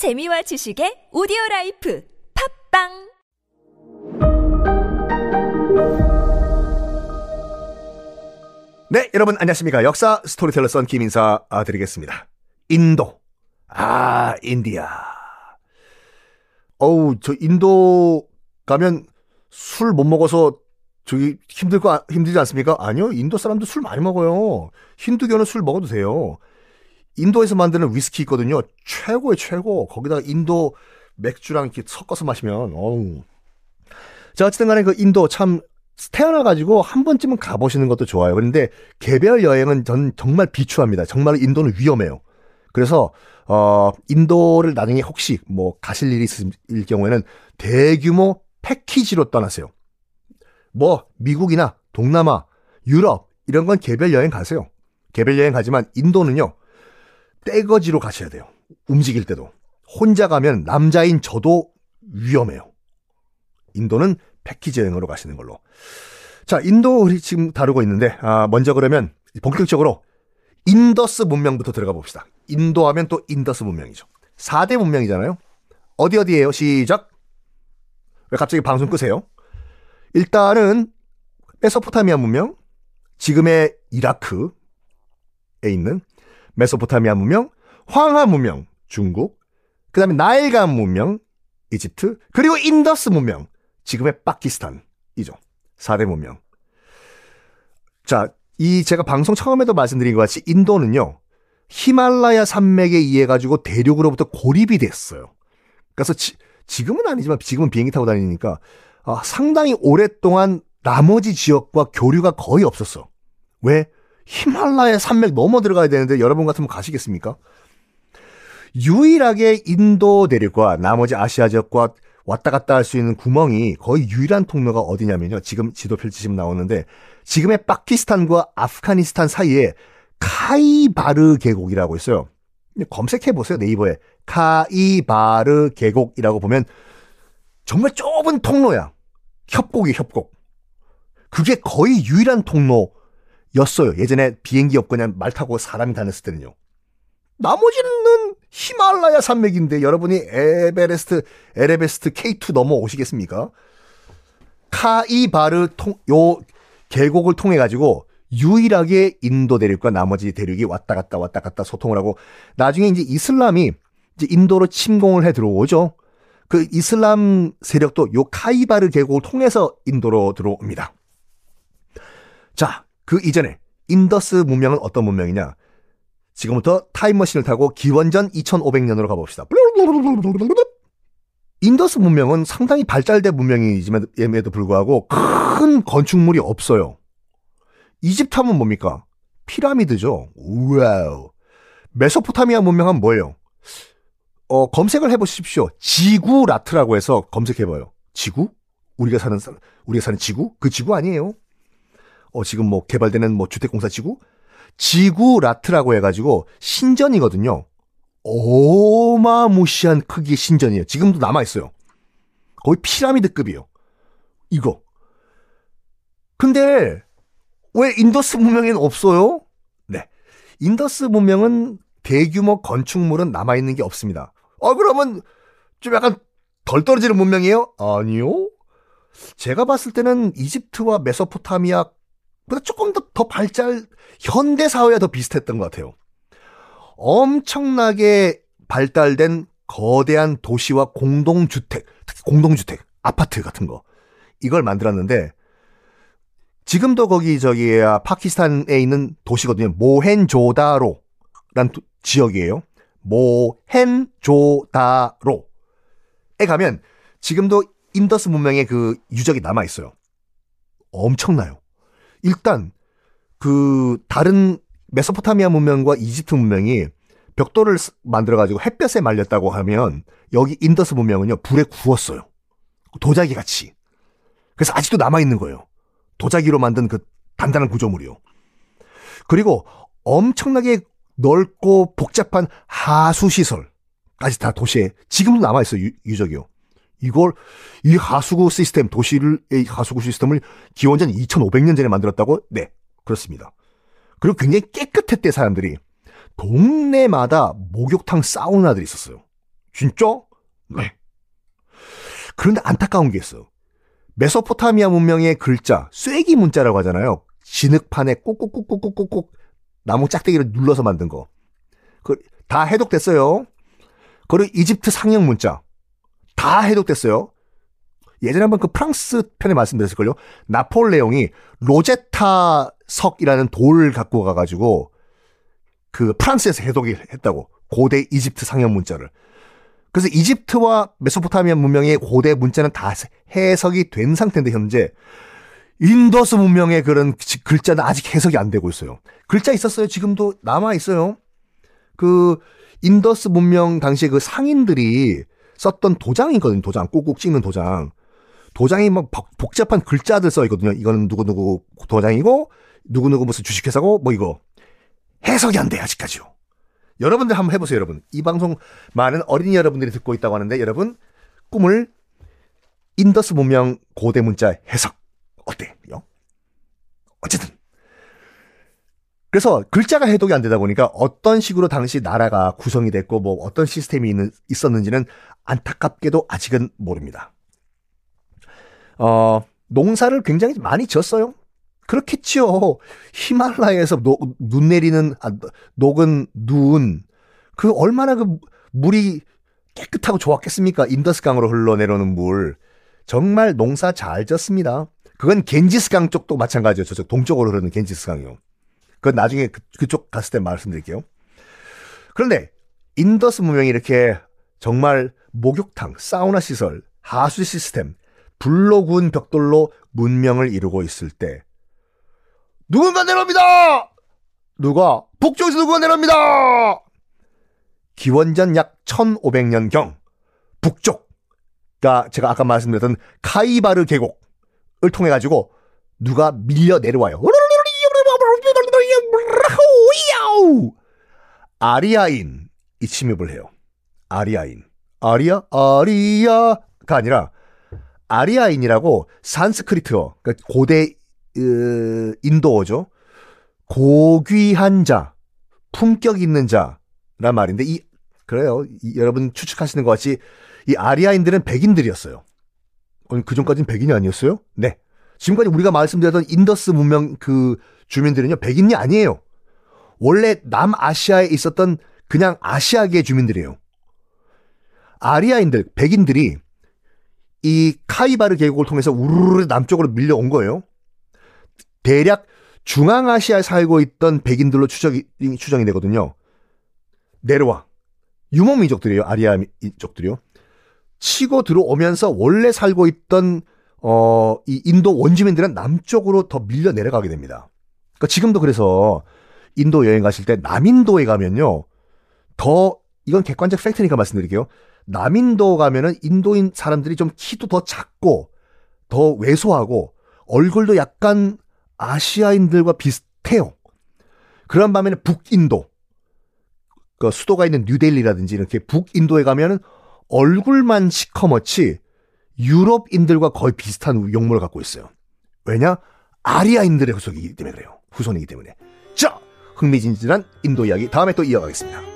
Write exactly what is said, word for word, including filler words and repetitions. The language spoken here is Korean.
재미와 지식의 오디오라이프 팝빵! 네, 여러분 안녕하십니까. 역사 스토리텔러 썬 김 인사 드리겠습니다. 인도. 아, 인디아. 어우, 저 인도 가면 술 못 먹어서 저기 힘들 거 힘들지 않습니까? 아니요, 인도 사람도 술 많이 먹어요. 힌두교는 술 먹어도 돼요. 인도에서 만드는 위스키 있거든요. 최고의 최고. 거기다가 인도 맥주랑 이렇게 섞어서 마시면 어우. 자, 어쨌든 간에 그 인도 참 태어나가지고 한 번쯤은 가보시는 것도 좋아요. 그런데 개별 여행은 전 정말 비추합니다. 정말 인도는 위험해요. 그래서 어, 인도를 나중에 혹시 뭐 가실 일이 있을 경우에는 대규모 패키지로 떠나세요. 뭐 미국이나 동남아, 유럽 이런 건 개별 여행 가세요. 개별 여행 가지만 인도는요. 떼거지로 가셔야 돼요. 움직일 때도. 혼자 가면 남자인 저도 위험해요. 인도는 패키지 여행으로 가시는 걸로. 자, 인도 우리 지금 다루고 있는데 아, 먼저 그러면 본격적으로 인더스 문명부터 들어가 봅시다. 인도 하면 또 인더스 문명이죠. 사 대 문명이잖아요. 어디 어디예요? 시작. 왜 갑자기 방송 끄세요? 일단은 메소포타미아 문명, 지금의 이라크에 있는 메소포타미아 문명, 황하 문명, 중국, 그 다음에 나일강 문명, 이집트, 그리고 인더스 문명, 지금의 파키스탄이죠. 사 대 문명. 자, 이 제가 방송 처음에도 말씀드린 것 같이 인도는요, 히말라야 산맥에 의해 가지고 대륙으로부터 고립이 됐어요. 그래서 지, 지금은 아니지만 지금은 비행기 타고 다니니까 아, 상당히 오랫동안 나머지 지역과 교류가 거의 없었어. 왜? 히말라야 산맥 넘어 들어가야 되는데 여러분 같으면 가시겠습니까? 유일하게 인도 대륙과 나머지 아시아 지역과 왔다 갔다 할 수 있는 구멍이 거의 유일한 통로가 어디냐면요. 지금 지도 펼치시면 나오는데 지금의 파키스탄과 아프가니스탄 사이에 카이바르 계곡이라고 있어요. 검색해보세요. 네이버에. 카이바르 계곡이라고 보면 정말 좁은 통로야. 협곡이 협곡. 그게 거의 유일한 통로였어요. 예전에 비행기 없고 그냥 말 타고 사람이 다녔을 때는요. 나머지는 히말라야 산맥인데 여러분이 에베레스트, 에베레스트 케이 투 넘어오시겠습니까? 카이바르 통, 요 계곡을 통해 가지고 유일하게 인도 대륙과 나머지 대륙이 왔다 갔다 왔다 갔다 소통을 하고 나중에 이제 이슬람이 이제 인도로 침공을 해 들어오죠. 그 이슬람 세력도 요 카이바르 계곡을 통해서 인도로 들어옵니다. 자, 그 이전에 인더스 문명은 어떤 문명이냐? 지금부터 타임머신을 타고 기원전 이천오백 년으로 가봅시다. 인더스 문명은 상당히 발달된 문명이지만에도 불구하고 큰 건축물이 없어요. 이집트 하면 뭡니까? 피라미드죠. 와우. 메소포타미아 문명은 뭐예요? 어, 검색을 해보십시오. 지구라트라고 해서 검색해봐요. 지구? 우리가 사는 우리가 사는 지구? 그 지구 아니에요. 어, 지금 뭐 개발되는 뭐 주택공사 지구? 지구라트라고 해가지고 신전이거든요. 어마무시한 크기의 신전이에요. 지금도 남아있어요. 거의 피라미드급이에요. 이거. 근데 왜 인더스 문명에는 없어요? 네. 인더스 문명은 대규모 건축물은 남아있는 게 없습니다. 어, 그러면 좀 약간 덜 떨어지는 문명이에요? 아니요. 제가 봤을 때는 이집트와 메소포타미아 보다 조금 더, 더 발달, 현대 사회와 더 비슷했던 것 같아요. 엄청나게 발달된 거대한 도시와 공동주택, 특히 공동주택, 아파트 같은 거, 이걸 만들었는데, 지금도 거기, 저기, 파키스탄에 있는 도시거든요. 모헨조다로라는 도, 지역이에요. 모헨조다로에 가면 지금도 인더스 문명의 그 유적이 남아있어요. 엄청나요. 일단 그 다른 메소포타미아 문명과 이집트 문명이 벽돌을 만들어가지고 햇볕에 말렸다고 하면 여기 인더스 문명은요 불에 구웠어요. 도자기 같이. 그래서 아직도 남아있는 거예요. 도자기로 만든 그 단단한 구조물이요. 그리고 엄청나게 넓고 복잡한 하수시설까지 다 도시에 지금도 남아있어요. 유, 유적이요. 이걸 이 하수구 시스템, 도시의 하수구 시스템을 기원전 이천오백 년 전에 만들었다고? 네, 그렇습니다. 그리고 굉장히 깨끗했대 사람들이. 동네마다 목욕탕 사우나들이 있었어요. 진짜? 네. 그런데 안타까운 게 있어요. 메소포타미아 문명의 글자, 쐐기 문자라고 하잖아요. 진흙판에 꼭꼭꼭꼭꼭꼭 나무 짝대기를 눌러서 만든 거. 그 다 해독됐어요. 그리고 이집트 상형 문자. 다 해독됐어요. 예전에 한번 그 프랑스 편에 말씀드렸을걸요. 나폴레옹이 로제타 석이라는 돌을 갖고 가가지고 그 프랑스에서 해독을 했다고. 고대 이집트 상형 문자를. 그래서 이집트와 메소포타미아 문명의 고대 문자는 다 해석이 된 상태인데 현재 인더스 문명의 그런 글자는 아직 해석이 안 되고 있어요. 글자 있었어요. 지금도 남아 있어요. 그 인더스 문명 당시에 그 상인들이 썼던 도장이거든요. 도장. 꾹꾹 찍는 도장. 도장이 막 복잡한 글자들 써 있거든요. 이거는 누구누구 도장이고 누구누구 무슨 주식회사고 뭐 이거. 해석이 안 돼요. 아직까지요. 여러분들 한번 해보세요. 여러분. 이 방송 많은 어린이 여러분들이 듣고 있다고 하는데 여러분 꿈을 인더스 문명 고대 문자 해석 어때요? 어쨌든 그래서 글자가 해독이 안 되다 보니까 어떤 식으로 당시 나라가 구성이 됐고 뭐 어떤 시스템이 있는, 있었는지는 안타깝게도 아직은 모릅니다. 어, 농사를 굉장히 많이 지었어요. 그렇겠지요. 히말라야에서 노, 눈 내리는, 아, 녹은 눈. 그 얼마나 그 물이 깨끗하고 좋았겠습니까? 인더스강으로 흘러내려오는 물. 정말 농사 잘 졌습니다. 그건 갠지스강 쪽도 마찬가지예요. 저쪽 동쪽으로 흐르는 갠지스강이요. 그건 나중에 그, 그쪽 갔을 때 말씀드릴게요. 그런데 인더스 문명이 이렇게 정말 목욕탕, 사우나 시설, 하수 시스템, 불로 구운 벽돌로 문명을 이루고 있을 때 누군가 내려옵니다! 누가? 북쪽에서 누군가 내려옵니다! 기원전 약 천오백 년경 북쪽가 제가 아까 말씀드렸던 카이바르 계곡을 통해 가지고 누가 밀려 내려와요. 아리아인이 침입을 해요. 아리아인. 아리아? 아리아가 아니라 아리아인이라고 산스크리트어, 그러니까 고대 으, 인도어죠. 고귀한 자, 품격 있는 자란 말인데 이 그래요. 이, 여러분 추측하시는 것 같이 이 아리아인들은 백인들이었어요. 그 전까지는 백인이 아니었어요? 네. 지금까지 우리가 말씀드렸던 인더스 문명 그 주민들은요 백인이 아니에요. 원래 남아시아에 있었던 그냥 아시아계 주민들이에요. 아리아인들, 백인들이 이 카이바르 계곡을 통해서 우르르 남쪽으로 밀려온 거예요. 대략 중앙아시아에 살고 있던 백인들로 추적이, 추정이 되거든요. 내려와. 유목민족들이에요. 아리아인족들이요. 치고 들어오면서 원래 살고 있던 어, 이 인도 원주민들은 남쪽으로 더 밀려 내려가게 됩니다. 그러니까 지금도 그래서 인도 여행 가실 때 남인도에 가면요. 더 이건 객관적 팩트니까 말씀드릴게요. 남인도 가면은 인도인 사람들이 좀 키도 더 작고 더 왜소하고 얼굴도 약간 아시아인들과 비슷해요. 그런 반면에 북인도, 그 수도가 있는 뉴델리라든지 이렇게 북인도에 가면은 얼굴만 시커멓지 유럽인들과 거의 비슷한 용모를 갖고 있어요. 왜냐? 아리아인들의 후손이기 때문에 그래요. 후손이기 때문에. 자, 흥미진진한 인도 이야기 다음에 또 이어가겠습니다.